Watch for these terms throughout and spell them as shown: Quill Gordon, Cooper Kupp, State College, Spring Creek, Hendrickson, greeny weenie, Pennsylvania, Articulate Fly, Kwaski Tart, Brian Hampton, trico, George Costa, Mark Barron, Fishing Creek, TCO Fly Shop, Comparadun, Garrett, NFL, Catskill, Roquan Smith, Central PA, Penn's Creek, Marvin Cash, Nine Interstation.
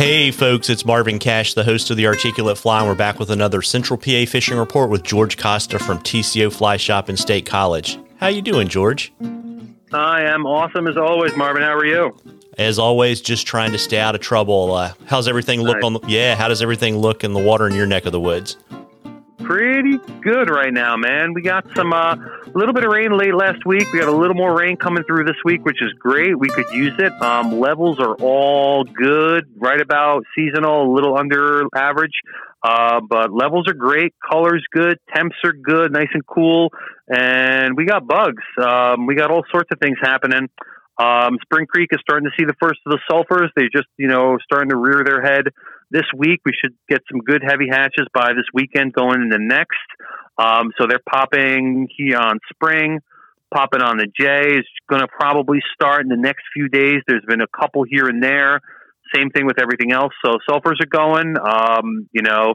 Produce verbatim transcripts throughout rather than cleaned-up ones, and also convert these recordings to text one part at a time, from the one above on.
Hey folks, it's Marvin Cash, the host of the Articulate Fly, and we're back with another Central P A Fishing Report with George Costa from T C O Fly Shop in State College. How you doing, George? I am awesome as always, Marvin. How are you? As always, just trying to stay out of trouble. Uh, how's everything look nice. on? The, yeah, how does everything look in the water in your neck of the woods? Pretty good right now, man. We got some uh, little bit of rain late last week. We got a little more rain coming through this week, which is great. We could use it. Um, levels are all good, right about seasonal, a little under average. Uh, but levels are great. Color's good. Temps are good, nice and cool. And we got bugs. Um, we got all sorts of things happening. Um, Spring Creek is starting to see the first of the sulfurs. They just, you know, starting to rear their head this week. We should get some good heavy hatches by this weekend going into next. Um, so they're popping here on Spring, popping on the J. It's going to probably start in the next few days. There's been a couple here and there. Same thing with everything else. So sulfurs are going, um, you know,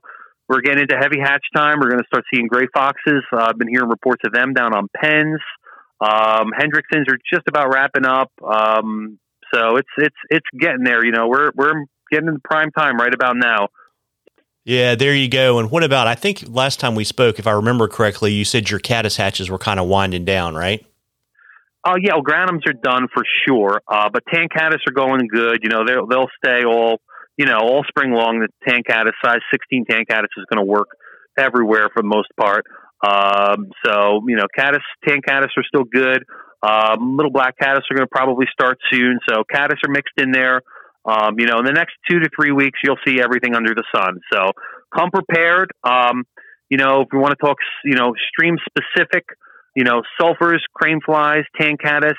we're getting into heavy hatch time. We're going to start seeing gray foxes. Uh, I've been hearing reports of them down on Penn's. Um, Hendrickson's are just about wrapping up. Um, so it's, it's, it's getting there. You know, we're, we're getting into prime time right about now. Yeah, there you go. And what about, I think last time we spoke, if I remember correctly, you said your caddis hatches were kind of winding down, right? Oh uh, yeah. Well, Granums are done for sure. Uh, but tan caddis are going good. You know, they'll, they'll stay all, you know, all spring long. The tan caddis size sixteen tan caddis is going to work everywhere for the most part. Um, so, you know, caddis, tan caddis are still good. Um, little black caddis are going to probably start soon. So caddis are mixed in there. Um, you know, in the next two to three weeks, you'll see everything under the sun. So come prepared. Um, you know, if we want to talk, you know, stream specific, you know, sulfurs, crane flies, tan caddis,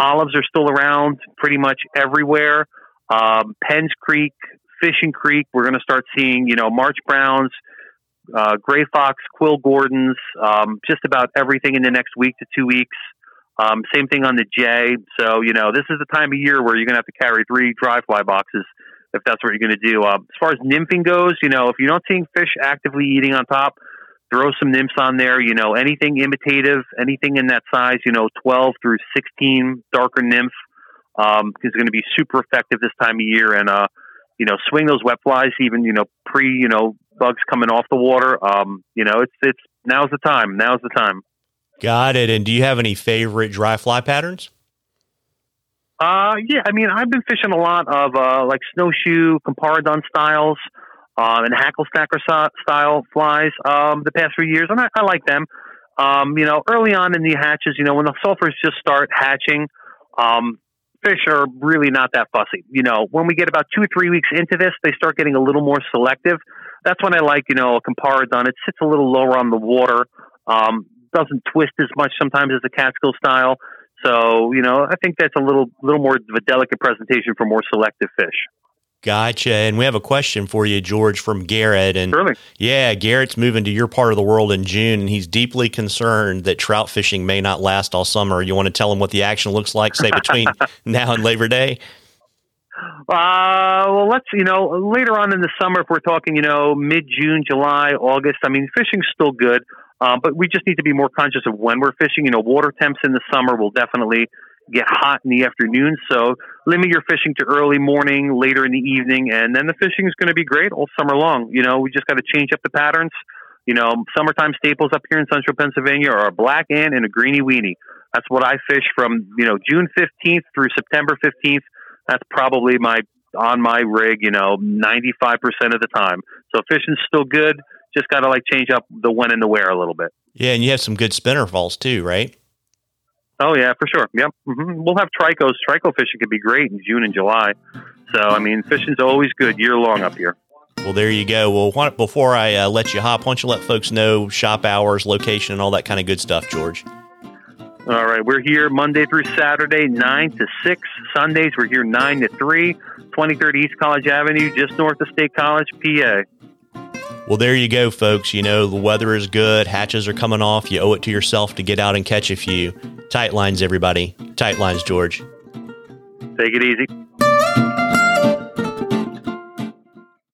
olives are still around pretty much everywhere. Um, Penn's Creek, Fishing Creek, we're going to start seeing, you know, March browns, Uh, gray fox, quill Gordons, um, just about everything in the next week to two weeks. Um, same thing on the J. So, you know, this is the time of year where you're going to have to carry three dry fly boxes if that's what you're going to do. Uh, as far as nymphing goes, you know, if you're not seeing fish actively eating on top, throw some nymphs on there. You know, anything imitative, anything in that size, you know, twelve through sixteen darker nymph um, is going to be super effective this time of year. And, uh, you know, swing those wet flies, even, you know, pre, you know, bugs coming off the water. Um, you know, it's, it's, now's the time. Now's the time. Got it. And do you have any favorite dry fly patterns? Uh, yeah. I mean, I've been fishing a lot of, uh, like snowshoe, Comparadun styles, uh, and hackle stacker style flies, um, the past few years. And I, I like them. Um, you know, early on in the hatches, you know, when the sulfurs just start hatching, um, fish are really not that fussy. You know, when we get about two or three weeks into this, they start getting a little more selective. That's when I like, you know, a Comparadun. It sits a little lower on the water. Um, doesn't twist as much sometimes as the Catskill style. So, you know, I think that's a little, little more of a delicate presentation for more selective fish. Gotcha. And we have a question for you, George, from Garrett. And Surely. yeah, Garrett's moving to your part of the world in June, and he's deeply concerned that trout fishing may not last all summer. You want to tell him what the action looks like, say, between now and Labor Day? Uh, well, let's, you know, later on in the summer, if we're talking, you know, mid-June, July, August, I mean, fishing's still good, uh, but we just need to be more conscious of when we're fishing. You know, water temps in the summer will definitely get hot in the afternoon, so limit your fishing to early morning, later in the evening, and then the fishing is going to be great all summer long. You know, we just got to change up the patterns. You know, summertime staples up here in Central Pennsylvania are a black ant and a greeny weenie. That's what I fish from, you know, June fifteenth through September fifteenth. That's probably my, on my rig, you know, ninety-five percent of the time. So fishing's still good. Just got to like change up the when and the where a little bit. Yeah. And you have some good spinner falls too, right? Oh yeah, for sure. Yep. Mm-hmm. We'll have tricos. Trico fishing could be great in June and July. So, I mean, fishing's always good year long up here. Well, there you go. Well, why, before I uh, let you hop, why don't you let folks know shop hours, location, and all that kind of good stuff, George? All right. We're here Monday through Saturday, nine to six. Sundays, we're here nine to three, twenty thirty East College Avenue, just north of State College, P A. Well, there you go, folks. You know, the weather is good. Hatches are coming off. You owe it to yourself to get out and catch a few. Tight lines, everybody. Tight lines, George. Take it easy.